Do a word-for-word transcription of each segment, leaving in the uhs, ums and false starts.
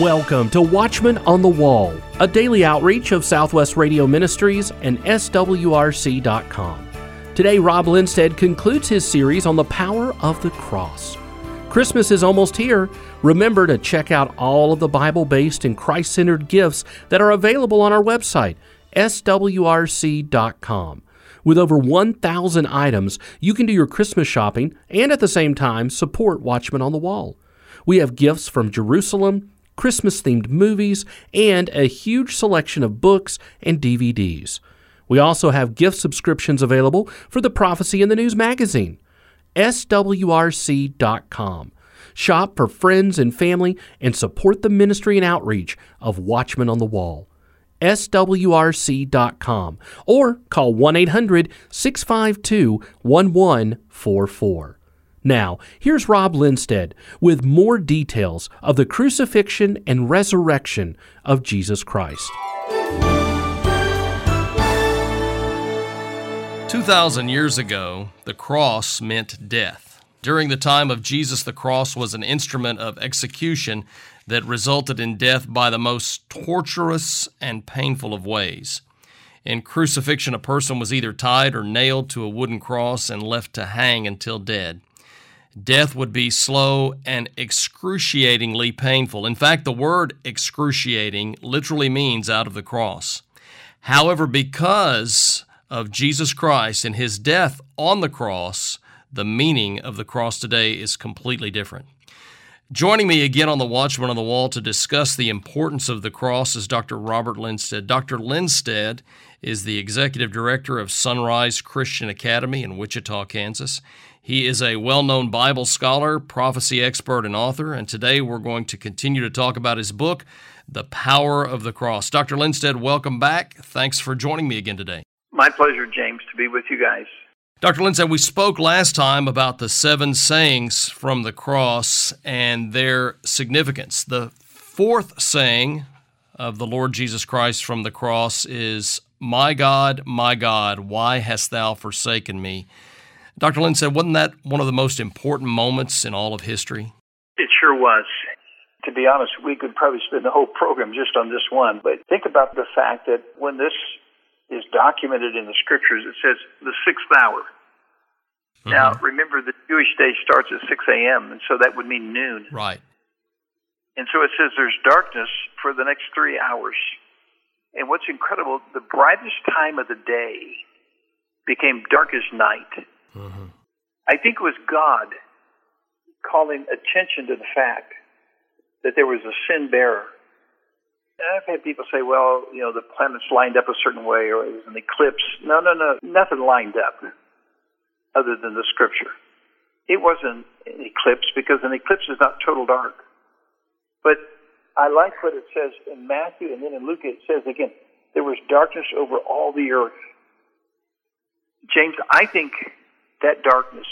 Welcome to Watchmen on the Wall, a daily outreach of Southwest Radio Ministries and S W R C dot com. Today, Rob Lindstedt concludes his series on the power of the cross. Christmas is almost here. Remember to check out all of the Bible-based and Christ-centered gifts that are available on our website, S W R C dot com. With over one thousand items, you can do your Christmas shopping and at the same time support Watchmen on the Wall. We have gifts from Jerusalem, Christmas-themed movies, and a huge selection of books and D V Ds. We also have gift subscriptions available for the Prophecy and the News magazine. S W R C dot com. Shop for friends and family and support the ministry and outreach of Watchmen on the Wall. S W R C dot com or call one eight hundred, six five two, one one four four. Now, here's Rob Lindstedt with more details of the crucifixion and resurrection of Jesus Christ. two thousand years ago, the cross meant death. During the time of Jesus, the cross was an instrument of execution that resulted in death by the most torturous and painful of ways. In crucifixion, a person was either tied or nailed to a wooden cross and left to hang until dead. Death would be slow and excruciatingly painful. In fact, the word excruciating literally means out of the cross. However, because of Jesus Christ and his death on the cross, the meaning of the cross today is completely different. Joining me again on the Watchman on the Wall to discuss the importance of the cross is Doctor Robert Lindstedt. Doctor Lindstedt is the executive director of Sunrise Christian Academy in Wichita, Kansas. He is a well-known Bible scholar, prophecy expert, and author, and today we're going to continue to talk about his book, The Power of the Cross. Doctor Lindstedt, welcome back. Thanks for joining me again today. My pleasure, James, to be with you guys. Doctor Lindstedt, we spoke last time about the seven sayings from the cross and their significance. The fourth saying of the Lord Jesus Christ from the cross is, "My God, my God, why hast thou forsaken me?" Doctor Lindstedt, wasn't that one of the most important moments in all of history? It sure was. To be honest, we could probably spend the whole program just on this one, but think about the fact that when this is documented in the Scriptures, it says the sixth hour. Mm-hmm. Now, remember, the Jewish day starts at six a.m., and so that would mean noon. Right. And so it says there's darkness for the next three hours. And what's incredible, the brightest time of the day became darkest night. Mm-hmm. I think it was God calling attention to the fact that there was a sin bearer. And I've had people say, well, you know, the planets lined up a certain way or it was an eclipse. No, no, no, nothing lined up other than the Scripture. It wasn't an eclipse because an eclipse is not total dark. But I like what it says in Matthew and then in Luke it says again, there was darkness over all the earth. James, I think that darkness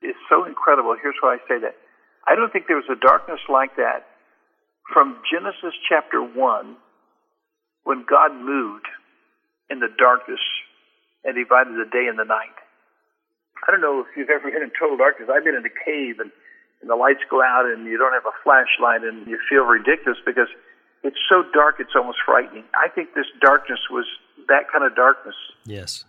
is so incredible. Here's why I say that. I don't think there was a darkness like that from Genesis chapter one when God moved in the darkness and divided the day and the night. I don't know if you've ever been in total darkness. I've been in a cave and, and the lights go out and you don't have a flashlight and you feel ridiculous because it's so dark it's almost frightening. I think this darkness was that kind of darkness. Yes.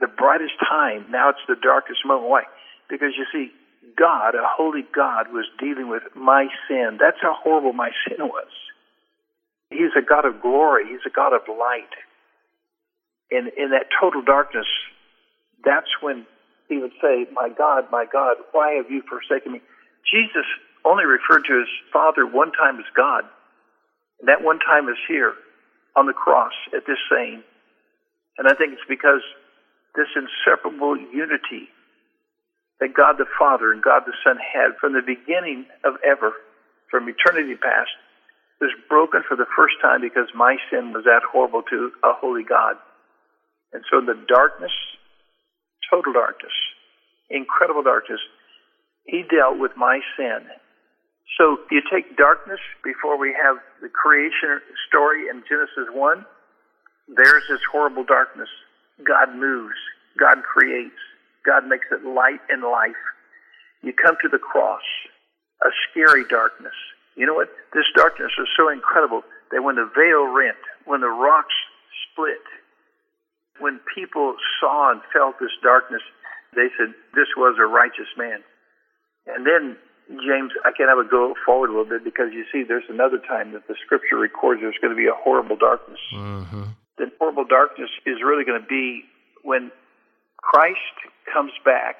The brightest time, now it's the darkest moment. Why? Because you see, God, a holy God, was dealing with my sin. That's how horrible my sin was. He's a God of glory. He's a God of light. And in that total darkness, that's when he would say, "My God, my God, why have you forsaken me?" Jesus only referred to his Father one time as God. And that one time is here on the cross at this saying. And I think it's because this inseparable unity that God the Father and God the Son had from the beginning of ever, from eternity past, was broken for the first time because my sin was that horrible to a holy God. And so in the darkness, total darkness, incredible darkness, he dealt with my sin. So you take darkness before we have the creation story in Genesis one, there's this horrible darkness. God moves, God creates, God makes it light and life. You come to the cross, a scary darkness, You know what? This darkness was so incredible that when the veil rent, when the rocks split, when people saw and felt this darkness, they said, this was a righteous man. And then, James, I can have a go forward a little bit, because you see there's another time that the Scripture records there's going to be a horrible darkness. Mm-hmm. The horrible darkness is really going to be when Christ comes back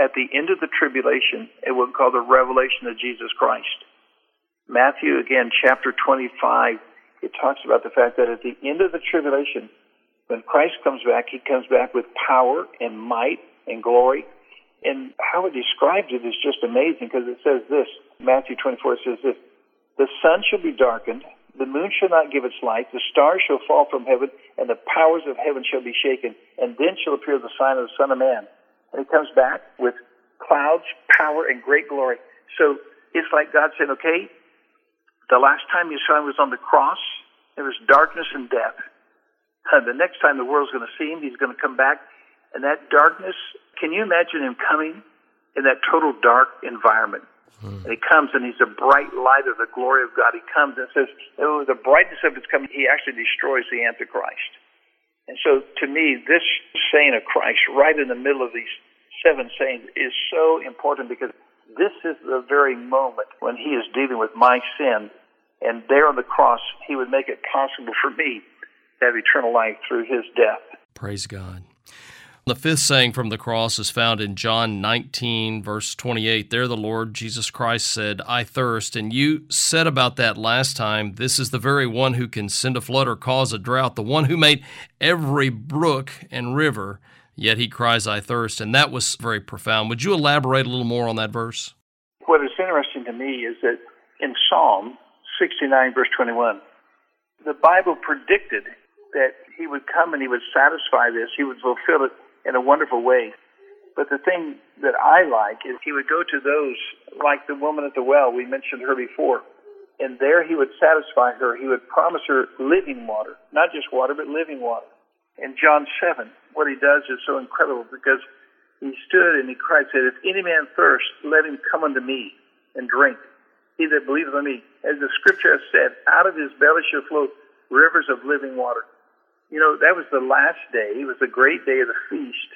at the end of the tribulation, at what we call the revelation of Jesus Christ. Matthew, again, chapter twenty-five, it talks about the fact that at the end of the tribulation, when Christ comes back, he comes back with power and might and glory. And how it describes it is just amazing, because it says this, Matthew twenty-four says this, the sun shall be darkened, the moon shall not give its light, the stars shall fall from heaven, and the powers of heaven shall be shaken, and then shall appear the sign of the Son of Man. And he comes back with clouds, power, and great glory. So it's like God said, okay, the last time you saw him was on the cross, there was darkness and death. And the next time the world's going to see him, he's going to come back. And that darkness, can you imagine him coming in that total dark environment? Mm. And he comes and he's a bright light of the glory of God. He comes and says, oh, the brightness of his coming, he actually destroys the Antichrist. And so to me, this saying of Christ right in the middle of these seven sayings is so important, because this is the very moment when he is dealing with my sin. And there on the cross, he would make it possible for me to have eternal life through his death. Praise God. The fifth saying from the cross is found in John nineteen, verse twenty-eight. There the Lord Jesus Christ said, I thirst. And you said about that last time, this is the very one who can send a flood or cause a drought, the one who made every brook and river, yet he cries, I thirst. And that was very profound. Would you elaborate a little more on that verse? What is interesting to me is that in Psalm sixty-nine, verse twenty-one, the Bible predicted that he would come and he would satisfy this, he would fulfill it in a wonderful way. But the thing that I like is he would go to those, like the woman at the well, we mentioned her before, and there he would satisfy her. He would promise her living water, not just water, but living water. In John seven, what he does is so incredible, because he stood and he cried, said, if any man thirst, let him come unto me and drink. He that believeth on me, as the Scripture has said, out of his belly shall flow rivers of living water. You know, that was the last day. It was the great day of the feast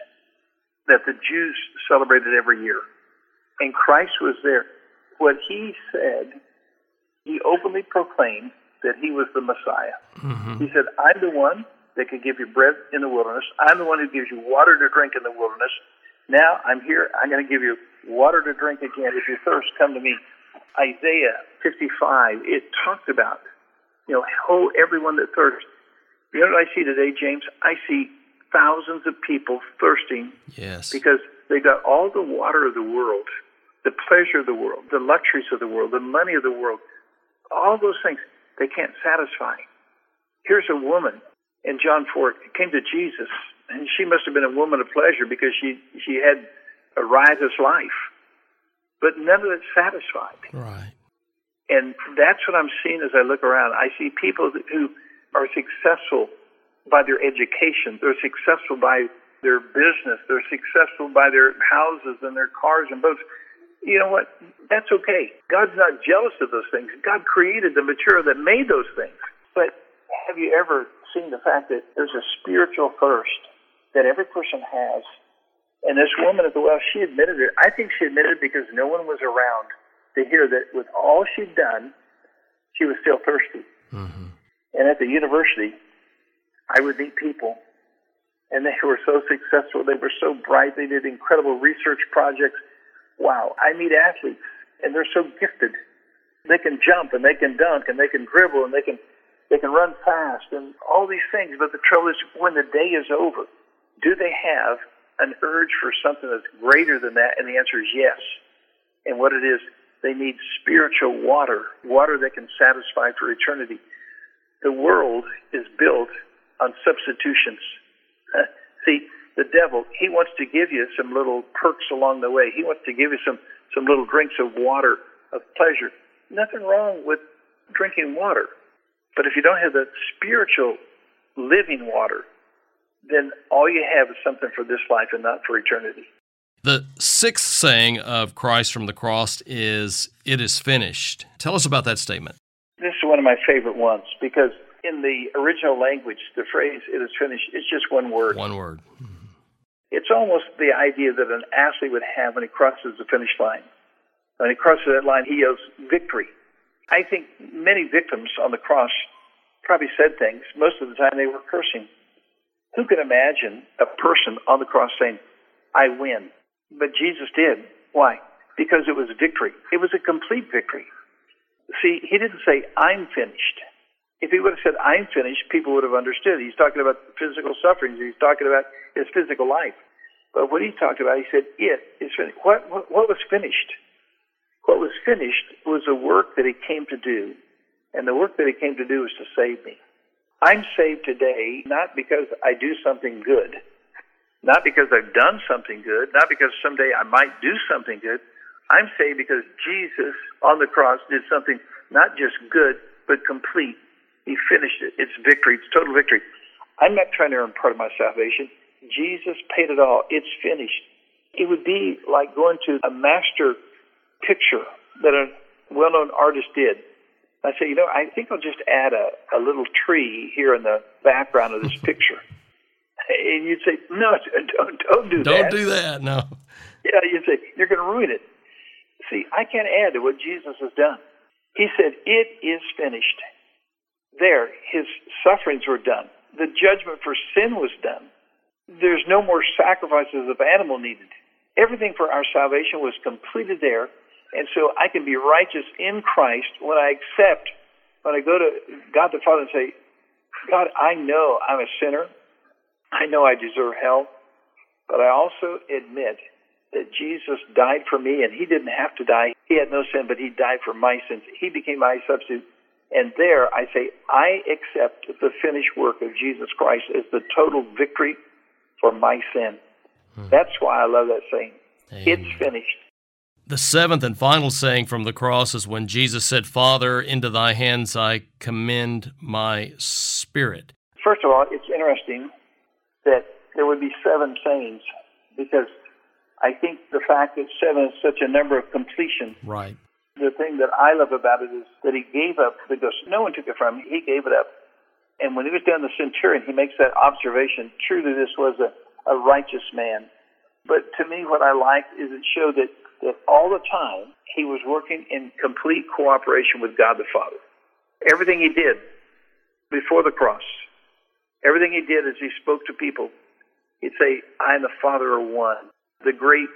that the Jews celebrated every year. And Christ was there. What he said, he openly proclaimed that he was the Messiah. Mm-hmm. He said, I'm the one that could give you bread in the wilderness. I'm the one who gives you water to drink in the wilderness. Now I'm here. I'm going to give you water to drink again. If you thirst, come to me. Isaiah fifty-five, it talked about, you know, ho, everyone that thirsts. You know what I see today, James? I see thousands of people thirsting. Yes. Because they got all the water of the world, the pleasure of the world, the luxuries of the world, the money of the world, all those things they can't satisfy. Here's a woman in John four, came to Jesus, and she must have been a woman of pleasure, because she, she had a riotous life, but none of it satisfied. Right. And that's what I'm seeing as I look around. I see people who are successful by their education, they're successful by their business, they're successful by their houses and their cars and boats. You know what? That's okay. God's not jealous of those things. God created the mature that made those things. But have you ever seen the fact that there's a spiritual thirst that every person has? And this woman at the well, she admitted it. I think she admitted it because no one was around to hear that with all she'd done, she was still thirsty. Mm-hmm. And at the university, I would meet people, and they were so successful. They were so bright. They did incredible research projects. Wow. I meet athletes, and they're so gifted. They can jump, and they can dunk, and they can dribble, and they can they can run fast, and all these things. But the trouble is, when the day is over, do they have an urge for something that's greater than that? And the answer is yes. And what it is, they need spiritual water, water that can satisfy for eternity. The world is built on substitutions. Uh, see, the devil, he wants to give you some little perks along the way. He wants to give you some, some little drinks of water, of pleasure. Nothing wrong with drinking water. But if you don't have the spiritual living water, then all you have is something for this life and not for eternity. The sixth saying of Christ from the cross is, "It is finished." Tell us about that statement. This is one of my favorite ones because in the original language, the phrase, "It is finished," is just one word. One word. Hmm. It's almost the idea that an athlete would have when he crosses the finish line. When he crosses that line, he yells victory. I think many victims on the cross probably said things. Most of the time they were cursing. Who could imagine a person on the cross saying, "I win"? But Jesus did. Why? Because it was victory. It was a complete victory. See, he didn't say, "I'm finished." If he would have said, "I'm finished," people would have understood. He's talking about physical sufferings. He's talking about his physical life. But what he talked about, he said, "It is finished." What, what, what was finished? What was finished was the work that he came to do. And the work that he came to do was to save me. I'm saved today not because I do something good, not because I've done something good, not because someday I might do something good. I'm saved because Jesus on the cross did something not just good, but complete. He finished it. It's victory. It's total victory. I'm not trying to earn part of my salvation. Jesus paid it all. It's finished. It would be like going to a master picture that a well-known artist did. I say, you know, I think I'll just add a, a little tree here in the background of this picture. And you'd say, no, don't, don't do that. Don't do that, no. Yeah, you'd say, you're going to ruin it. See, I can't add to what Jesus has done. He said, "It is finished." There, his sufferings were done. The judgment for sin was done. There's no more sacrifices of animal needed. Everything for our salvation was completed there. And so I can be righteous in Christ when I accept, when I go to God the Father and say, "God, I know I'm a sinner. I know I deserve hell. But I also admit that Jesus died for me, and he didn't have to die. He had no sin, but he died for my sins. He became my substitute." And there I say, I accept the finished work of Jesus Christ as the total victory for my sin. Hmm. That's why I love that saying. Amen. It's finished. The seventh and final saying from the cross is when Jesus said, "Father, into thy hands I commend my spirit." First of all, it's interesting that there would be seven sayings because I think the fact that seven is such a number of completion. Right. The thing that I love about it is that he gave up the ghost. No one took it from him. He gave it up. And when he was down the centurion, he makes that observation. Truly, this was a, a righteous man. But to me, what I like is it showed that that all the time he was working in complete cooperation with God the Father. Everything he did before the cross, everything he did as he spoke to people, he'd say, "I and the Father are one." The great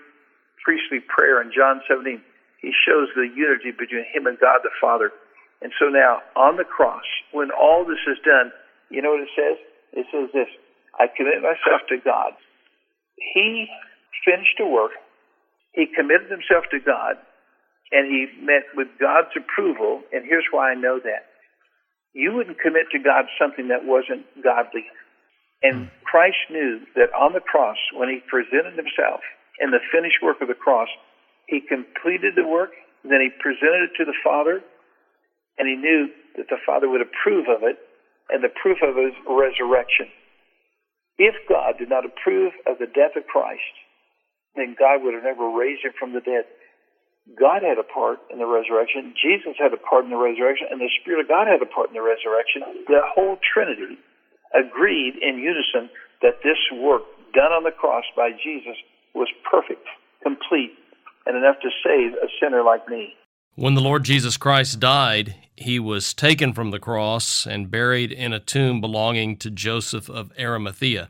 priestly prayer in John seventeen, he shows the unity between him and God the Father. And so now on the cross, when all this is done, you know what it says? It says this, "I commit myself to God." He finished the work. He committed himself to God, and he met with God's approval, and here's why I know that. You wouldn't commit to God something that wasn't godly. And Christ knew that on the cross, when he presented himself in the finished work of the cross, he completed the work, then he presented it to the Father, and he knew that the Father would approve of it, and the proof of it is resurrection. If God did not approve of the death of Christ, then God would have never raised him from the dead. God had a part in the resurrection. Jesus had a part in the resurrection. And the Spirit of God had a part in the resurrection. The whole Trinity agreed in unison that this work done on the cross by Jesus was perfect, complete, and enough to save a sinner like me. When the Lord Jesus Christ died, he was taken from the cross and buried in a tomb belonging to Joseph of Arimathea.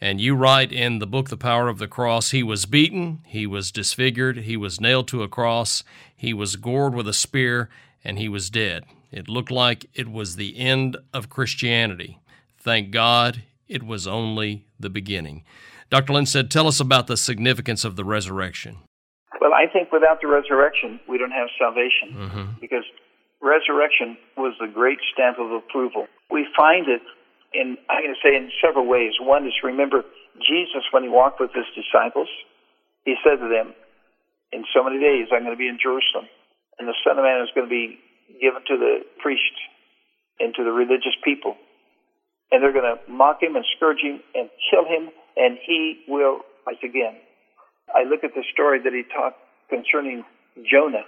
And you write in the book, The Power of the Cross, he was beaten, he was disfigured, he was nailed to a cross, he was gored with a spear, and he was dead. It looked like it was the end of Christianity. Thank God it was only the beginning. Doctor Lindstedt, tell us about the significance of the resurrection. Well, I think without the resurrection, we don't have salvation, mm-hmm. because resurrection was the great stamp of approval. We find it And I'm going to say in several ways. One is, remember, Jesus, when he walked with his disciples, he said to them, "In so many days I'm going to be in Jerusalem, and the Son of Man is going to be given to the priests and to the religious people. And they're going to mock him and scourge him and kill him, and he will, once again, I look at the story that he taught concerning Jonah,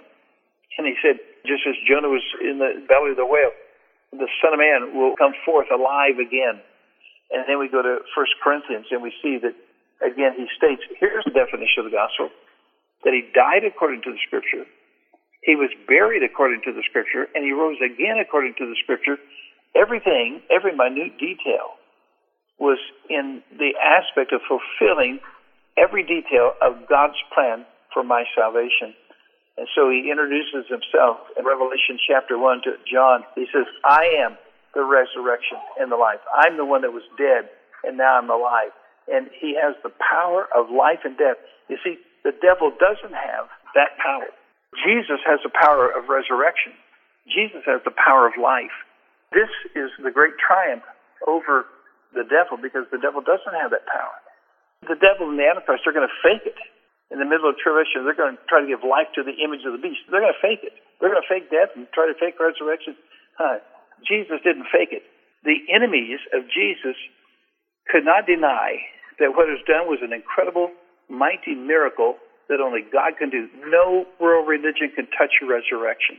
and he said, just as Jonah was in the belly of the whale, the Son of Man will come forth alive again. And then we go to First Corinthians, and we see that, again, he states, here's the definition of the gospel, that he died according to the Scripture, he was buried according to the Scripture, and he rose again according to the Scripture. Everything, every minute detail, was in the aspect of fulfilling every detail of God's plan for my salvation. And so he introduces himself in Revelation chapter one to John. He says, I am the resurrection and the life. I'm the one that was dead, and now I'm alive. And he has the power of life and death. You see, the devil doesn't have that power. Jesus has the power of resurrection. Jesus has the power of life. This is the great triumph over the devil, because the devil doesn't have that power. The devil and the Antichrist are going to fake it. In the middle of tribulation, they're going to try to give life to the image of the beast. They're going to fake it. They're going to fake death and try to fake resurrection. Huh. Jesus didn't fake it. The enemies of Jesus could not deny that what was done was an incredible, mighty miracle that only God can do. No world religion can touch a resurrection.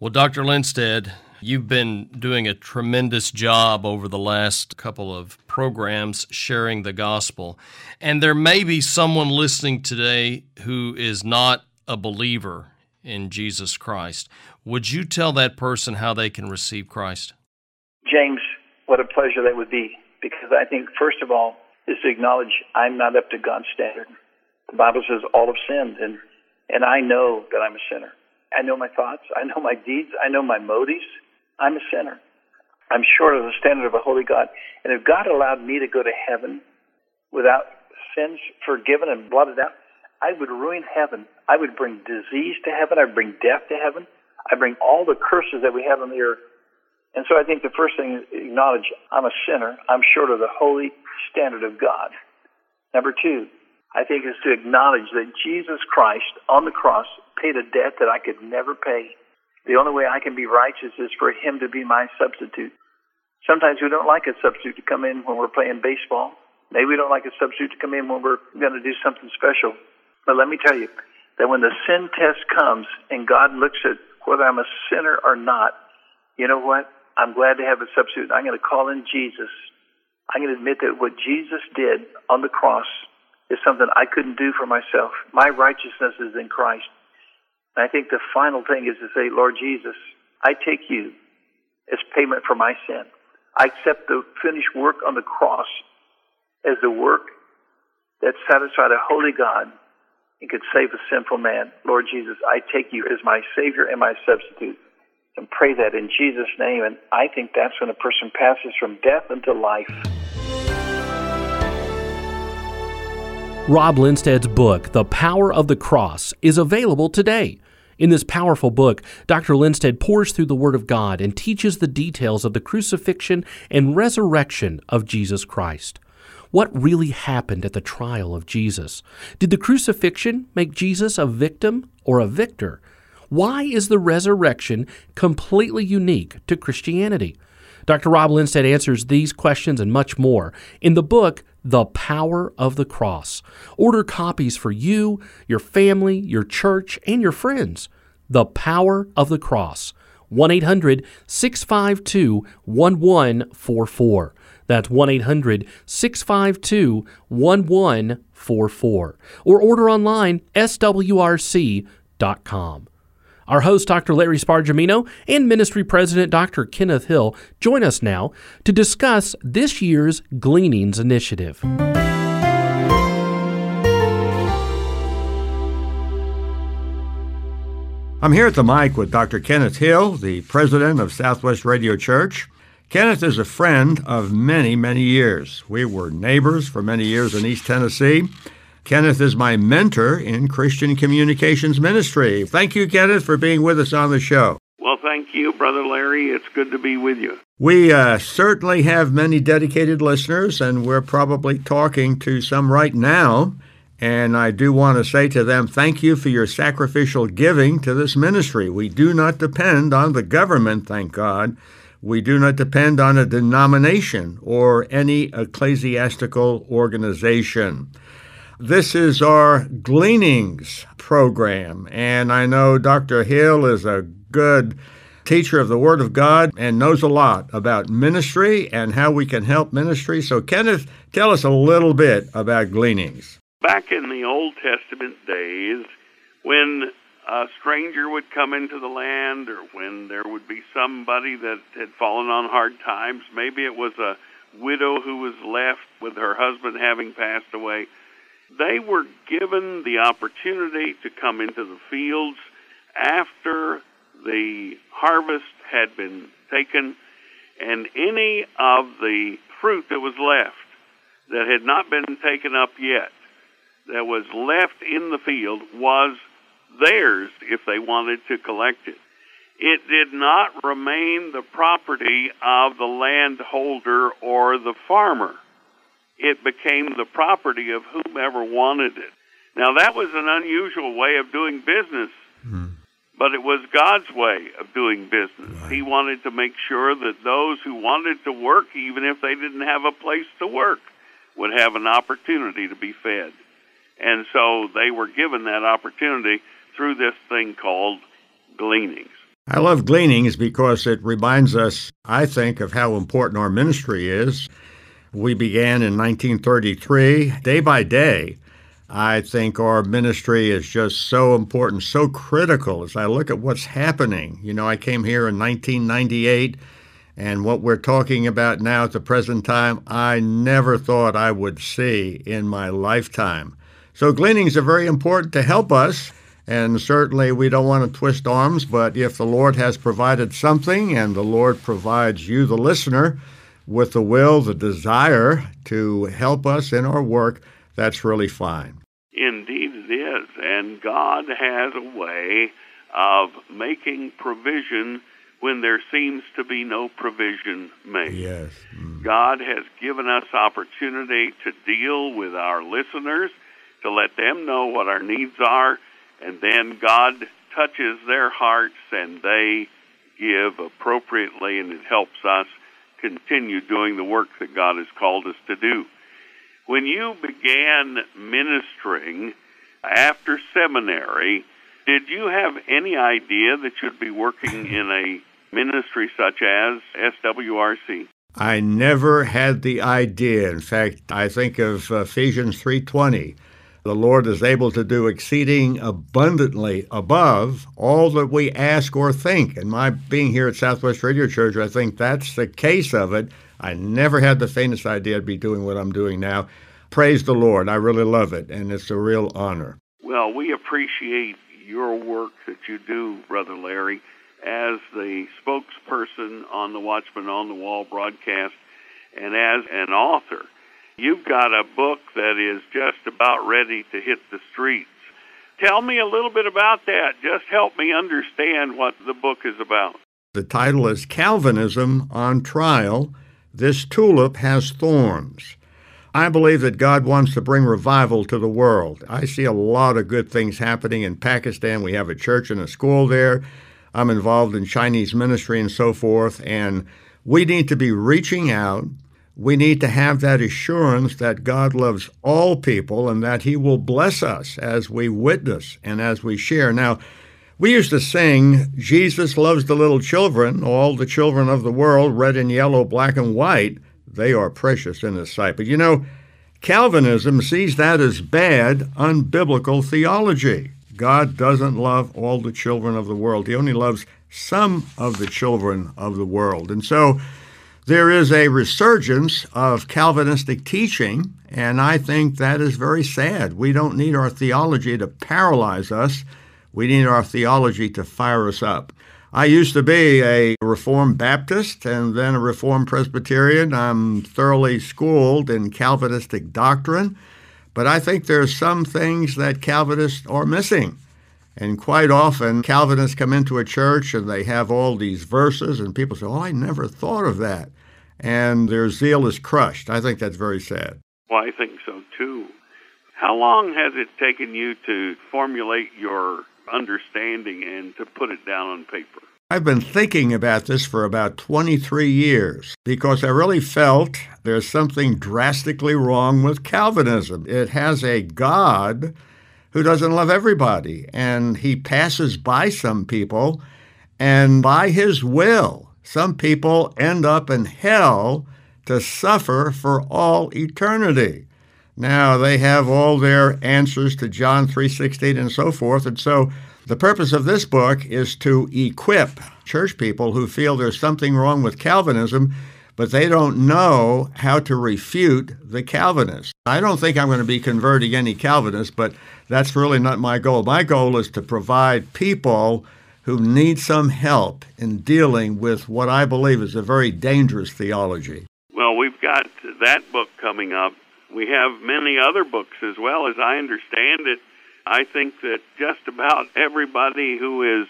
Well, Doctor Lindstedt, you've been doing a tremendous job over the last couple of programs sharing the gospel. And there may be someone listening today who is not a believer in Jesus Christ. Would you tell that person how they can receive Christ? James, what a pleasure that would be, because I think, first of all, is to acknowledge I'm not up to God's standard. The Bible says all have sinned, and, and I know that I'm a sinner. I know my thoughts. I know my deeds. I know my motives. I'm a sinner. I'm short of the standard of a holy God. And if God allowed me to go to heaven without sins forgiven and blotted out, I would ruin heaven. I would bring disease to heaven. I would bring death to heaven. I bring all the curses that we have on the earth. And so I think the first thing is acknowledge I'm a sinner. I'm short of the holy standard of God. Number two, I think, is to acknowledge that Jesus Christ on the cross paid a debt that I could never pay. The only way I can be righteous is for him to be my substitute. Sometimes we don't like a substitute to come in when we're playing baseball. Maybe we don't like a substitute to come in when we're going to do something special. But let me tell you that when the sin test comes and God looks at whether I'm a sinner or not, you know what? I'm glad to have a substitute. I'm going to call in Jesus. I'm going to admit that what Jesus did on the cross is something I couldn't do for myself. My righteousness is in Christ. And I think the final thing is to say, Lord Jesus, I take you as payment for my sin. I accept the finished work on the cross as the work that satisfied a holy God and could save a sinful man. Lord Jesus, I take you as my Savior and my substitute, and pray that in Jesus' name. And I think that's when a person passes from death into life. Rob Lindstedt's book, The Power of the Cross, is available today. In this powerful book, Doctor Lindstedt pours through the Word of God and teaches the details of the crucifixion and resurrection of Jesus Christ. What really happened at the trial of Jesus? Did the crucifixion make Jesus a victim or a victor? Why is the resurrection completely unique to Christianity? Doctor Rob Lindstedt answers these questions and much more in the book, The Power of the Cross. Order copies for you, your family, your church, and your friends. The Power of the Cross. one eight hundred, six five two, one one four four. That's one eight hundred, six five two, one one four four. Or order online, S W R C dot com. Our host, Doctor Larry Spargimino, and Ministry President Doctor Kenneth Hill join us now to discuss this year's Gleanings Initiative. I'm here at the mic with Doctor Kenneth Hill, the president of Southwest Radio Church. Kenneth is a friend of many, many years. We were neighbors for many years in East Tennessee. Kenneth is my mentor in Christian Communications Ministry. Thank you, Kenneth, for being with us on the show. Well, thank you, Brother Larry. It's good to be with you. We uh, certainly have many dedicated listeners, and we're probably talking to some right now. And I do want to say to them, thank you for your sacrificial giving to this ministry. We do not depend on the government, thank God. We do not depend on a denomination or any ecclesiastical organization. This is our Gleanings program, and I know Doctor Hill is a good teacher of the Word of God and knows a lot about ministry and how we can help ministry. So, Kenneth, tell us a little bit about Gleanings. Back in the Old Testament days, when a stranger would come into the land, or when there would be somebody that had fallen on hard times, maybe it was a widow who was left with her husband having passed away, they were given the opportunity to come into the fields after the harvest had been taken, and any of the fruit that was left that had not been taken up yet, that was left in the field, was theirs if they wanted to collect it. It did not remain the property of the landholder or the farmer. It became the property of whomever wanted it. Now, that was an unusual way of doing business, mm-hmm. but it was God's way of doing business. Right. He wanted to make sure that those who wanted to work, even if they didn't have a place to work, would have an opportunity to be fed. And so they were given that opportunity through this thing called Gleanings. I love Gleanings because it reminds us, I think, of how important our ministry is. We began in nineteen thirty-three. Day by day, I think our ministry is just so important, so critical as I look at what's happening. You know, I came here in nineteen ninety-eight, and what we're talking about now at the present time, I never thought I would see in my lifetime. So Gleanings are very important to help us, and certainly we don't want to twist arms, but if the Lord has provided something and the Lord provides you, the listener, with the will, the desire to help us in our work, that's really fine. Indeed it is, and God has a way of making provision when there seems to be no provision made. Yes. Mm. God has given us opportunity to deal with our listeners, to let them know what our needs are, and then God touches their hearts and they give appropriately, and it helps us continue doing the work that God has called us to do. When you began ministering after seminary, did you have any idea that you'd be working in a ministry such as S W R C? I never had the idea. In fact, I think of Ephesians three twenty. The Lord is able to do exceeding abundantly above all that we ask or think. And my being here at Southwest Radio Church, I think that's the case of it. I never had the faintest idea I'd be doing what I'm doing now. Praise the Lord. I really love it, and it's a real honor. Well, we appreciate your work that you do, Brother Larry, as the spokesperson on the Watchmen on the Wall broadcast and as an author. You've got a book that is just about ready to hit the streets. Tell me a little bit about that. Just help me understand what the book is about. The title is Calvinism on Trial, This Tulip Has Thorns. I believe that God wants to bring revival to the world. I see a lot of good things happening in Pakistan. We have a church and a school there. I'm involved in Chinese ministry and so forth, and we need to be reaching out. We need to have that assurance that God loves all people and that he will bless us as we witness and as we share. Now, we used to sing, Jesus loves the little children, all the children of the world, red and yellow, black and white. They are precious in his sight. But you know, Calvinism sees that as bad, unbiblical theology. God doesn't love all the children of the world. He only loves some of the children of the world. And so, there is a resurgence of Calvinistic teaching, and I think that is very sad. We don't need our theology to paralyze us. We need our theology to fire us up. I used to be a Reformed Baptist and then a Reformed Presbyterian. I'm thoroughly schooled in Calvinistic doctrine, but I think there are some things that Calvinists are missing. And quite often, Calvinists come into a church and they have all these verses, and people say, oh, I never thought of that. And their zeal is crushed. I think that's very sad. Well, I think so, too. How long has it taken you to formulate your understanding and to put it down on paper? I've been thinking about this for about twenty-three years because I really felt there's something drastically wrong with Calvinism. It has a God who doesn't love everybody, and he passes by some people, and by his will, some people end up in hell to suffer for all eternity. Now, they have all their answers to John three sixteen and so forth, and so the purpose of this book is to equip church people who feel there's something wrong with Calvinism, but they don't know how to refute the Calvinists. I don't think I'm going to be converting any Calvinists, but that's really not my goal. My goal is to provide people who need some help in dealing with what I believe is a very dangerous theology. Well, we've got that book coming up. We have many other books as well, as I understand it. I think that just about everybody who is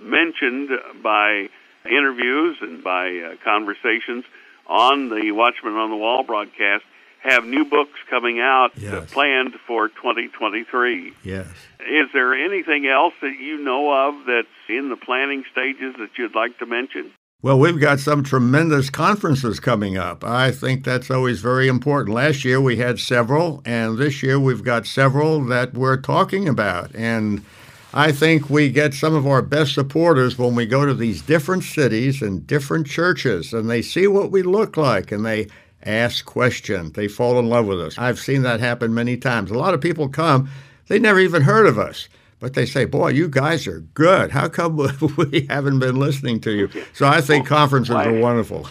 mentioned by interviews and by uh, conversations on the Watchmen on the Wall broadcast have new books coming out yes. planned for twenty twenty-three. Yes. Is there anything else that you know of that's in the planning stages that you'd like to mention? Well, we've got some tremendous conferences coming up. I think that's always very important. Last year we had several, and this year we've got several that we're talking about. And I think we get some of our best supporters when we go to these different cities and different churches, and they see what we look like, and they ask questions. They fall in love with us. I've seen that happen many times. A lot of people come, they never even heard of us. But they say, boy, you guys are good. How come we haven't been listening to you? So I think conferences why, are wonderful.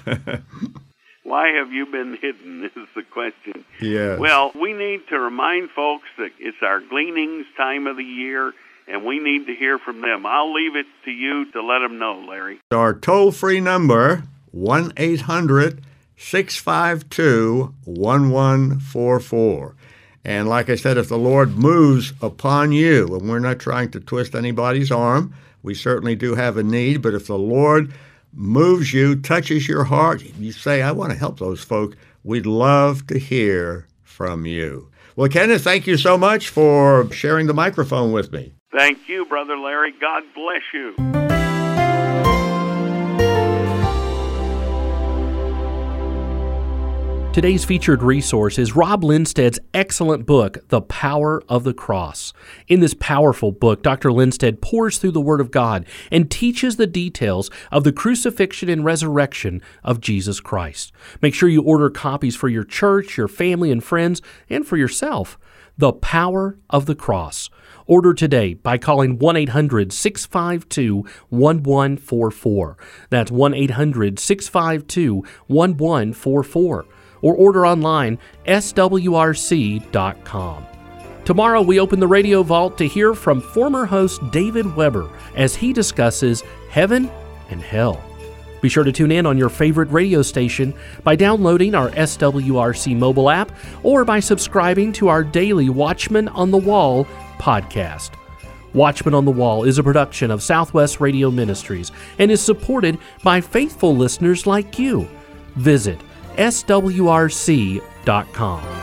Why have you been hidden is the question. Yeah. Well, we need to remind folks that it's our gleanings time of the year, and we need to hear from them. I'll leave it to you to let them know, Larry. Our toll-free number, one eight hundred, six five two, one one four four. And like I said, if the Lord moves upon you, and we're not trying to twist anybody's arm, we certainly do have a need, but if the Lord moves you, touches your heart, you say, I want to help those folk, we'd love to hear from you. Well, Kenneth, thank you so much for sharing the microphone with me. Thank you, Brother Larry. God bless you. Today's featured resource is Rob Lindstedt's excellent book, The Power of the Cross. In this powerful book, Doctor Lindstedt pours through the Word of God and teaches the details of the crucifixion and resurrection of Jesus Christ. Make sure you order copies for your church, your family and friends, and for yourself. The Power of the Cross. Order today by calling one eight hundred, six five two, one one four four. That's one eight hundred, six five two, one one four four. Or order online, S W R C dot com. Tomorrow, we open the radio vault to hear from former host David Weber as he discusses heaven and hell. Be sure to tune in on your favorite radio station by downloading our S W R C mobile app or by subscribing to our daily Watchmen on the Wall podcast. Watchmen on the Wall is a production of Southwest Radio Ministries and is supported by faithful listeners like you. Visit S W R C dot com.